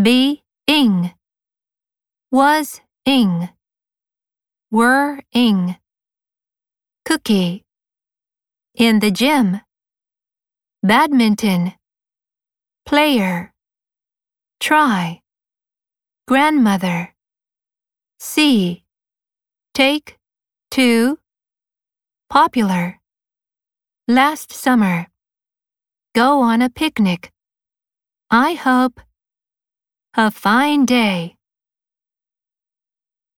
being, was-ing, were-ing, cookie, in the gym, badminton, player, try, grandmother, see, take, to, popular, last summer, go on a picnic, I hope, a fine day.